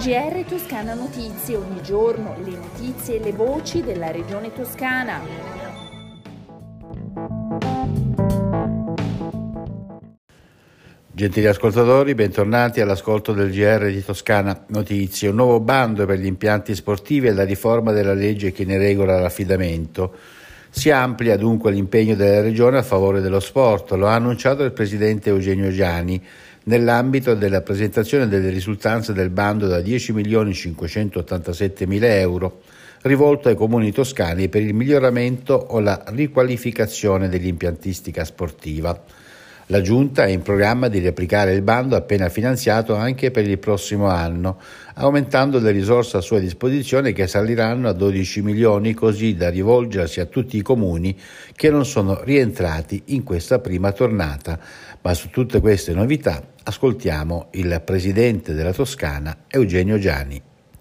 GR Toscana Notizie, ogni giorno le notizie e le voci della regione toscana. Gentili ascoltatori, bentornati all'ascolto del GR di Toscana Notizie. Un nuovo bando per gli impianti sportivi e la riforma della legge che ne regola l'affidamento. Si amplia dunque l'impegno della Regione a favore dello sport, lo ha annunciato il Presidente Eugenio Giani nell'ambito della presentazione delle risultanze del bando da 10.587.000 euro rivolto ai comuni toscani per il miglioramento o la riqualificazione dell'impiantistica sportiva. La Giunta è in programma di replicare il bando appena finanziato anche per il prossimo anno, aumentando le risorse a sua disposizione che saliranno a 12 milioni, così da rivolgersi a tutti i comuni che non sono rientrati in questa prima tornata. Ma su tutte queste novità ascoltiamo il Presidente della Toscana, Eugenio Giani.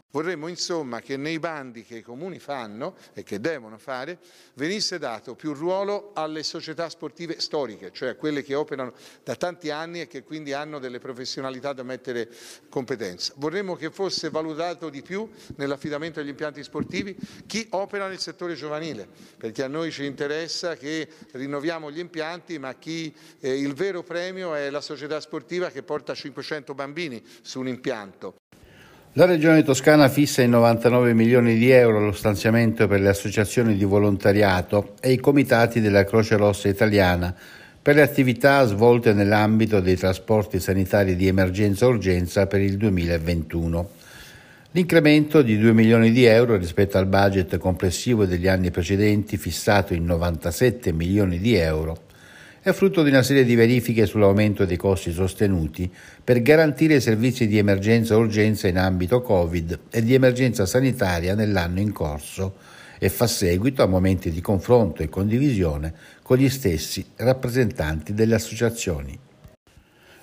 Vorremmo insomma che nei bandi che i comuni fanno e che devono fare venisse dato più ruolo alle società sportive storiche, cioè a quelle che operano da tanti anni e che quindi hanno delle professionalità da mettere competenza. Vorremmo che fosse valutato di più nell'affidamento agli impianti sportivi chi opera nel settore giovanile, perché a noi ci interessa che rinnoviamo gli impianti, ma il vero premio è la società sportiva che porta 500 bambini su un impianto. La Regione Toscana fissa in 99 milioni di euro lo stanziamento per le associazioni di volontariato e i comitati della Croce Rossa Italiana per le attività svolte nell'ambito dei trasporti sanitari di emergenza-urgenza per il 2021. L'incremento di 2 milioni di euro rispetto al budget complessivo degli anni precedenti, fissato in 97 milioni di euro, è frutto di una serie di verifiche sull'aumento dei costi sostenuti per garantire i servizi di emergenza-urgenza in ambito Covid e di emergenza sanitaria nell'anno in corso e fa seguito a momenti di confronto e condivisione con gli stessi rappresentanti delle associazioni.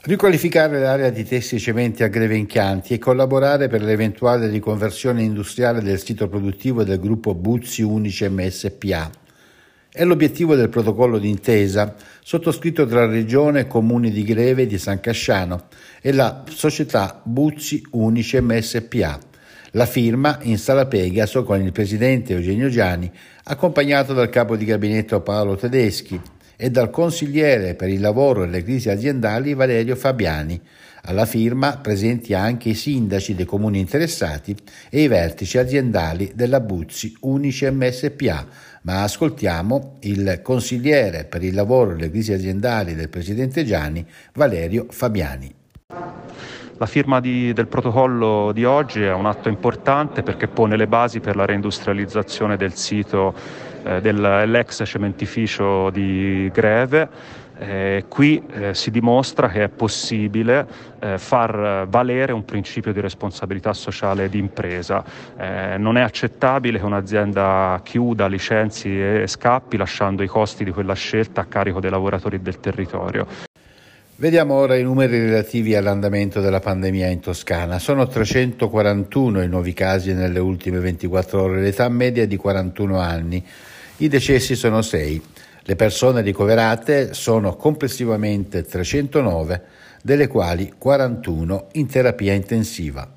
Riqualificare l'area di Tessili Cementi a Greve in Chianti e collaborare per l'eventuale riconversione industriale del sito produttivo del gruppo Buzzi Unicem SpA. È l'obiettivo del protocollo d'intesa sottoscritto tra Regione e Comuni di Greve e di San Casciano e la società Buzzi Unicem SpA. La firma in Sala Pegaso con il presidente Eugenio Giani, accompagnato dal capo di gabinetto Paolo Tedeschi e dal consigliere per il lavoro e le crisi aziendali Valerio Fabiani. Alla firma presenti anche i sindaci dei comuni interessati e i vertici aziendali della Buzzi Unicem SpA. Ma ascoltiamo il consigliere per il lavoro e le crisi aziendali del presidente Giani, Valerio Fabiani. La firma del protocollo di oggi è un atto importante perché pone le basi per la reindustrializzazione del sito dell'ex cementificio di Greve. Qui si dimostra che è possibile far valere un principio di responsabilità sociale di impresa. Non è accettabile che un'azienda chiuda, licenzi e scappi, lasciando i costi di quella scelta a carico dei lavoratori del territorio. Vediamo ora i numeri relativi all'andamento della pandemia in Toscana. Sono 341 i nuovi casi nelle ultime 24 ore, l'età media è di 41 anni, i decessi sono 6. Le persone ricoverate sono complessivamente 309, delle quali 41 in terapia intensiva.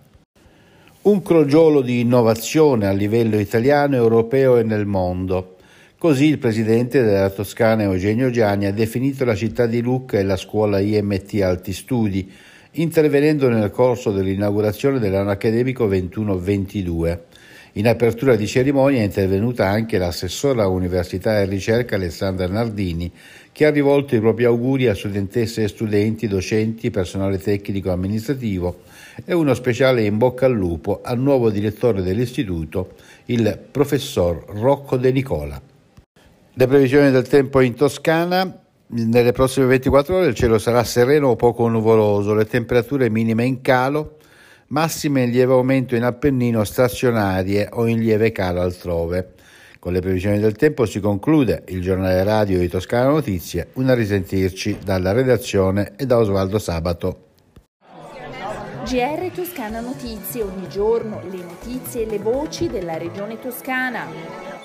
Un crogiolo di innovazione a livello italiano, europeo e nel mondo. Così il presidente della Toscana Eugenio Giani ha definito la città di Lucca e la scuola IMT Alti Studi, intervenendo nel corso dell'inaugurazione dell'anno accademico 21-22. In apertura di cerimonia è intervenuta anche l'assessora Università e Ricerca Alessandra Nardini, che ha rivolto i propri auguri a studentesse e studenti, docenti, personale tecnico amministrativo e uno speciale in bocca al lupo al nuovo direttore dell'istituto, il professor Rocco De Nicola. Le previsioni del tempo in Toscana. Nelle prossime 24 ore il cielo sarà sereno o poco nuvoloso, le temperature minime in calo, massime in lieve aumento in Appennino, stazionarie o in lieve calo altrove. Con le previsioni del tempo si conclude il giornale radio di Toscana Notizie. Un a risentirci dalla redazione e da Osvaldo Sabato. GR Toscana Notizie, ogni giorno le notizie e le voci della regione toscana.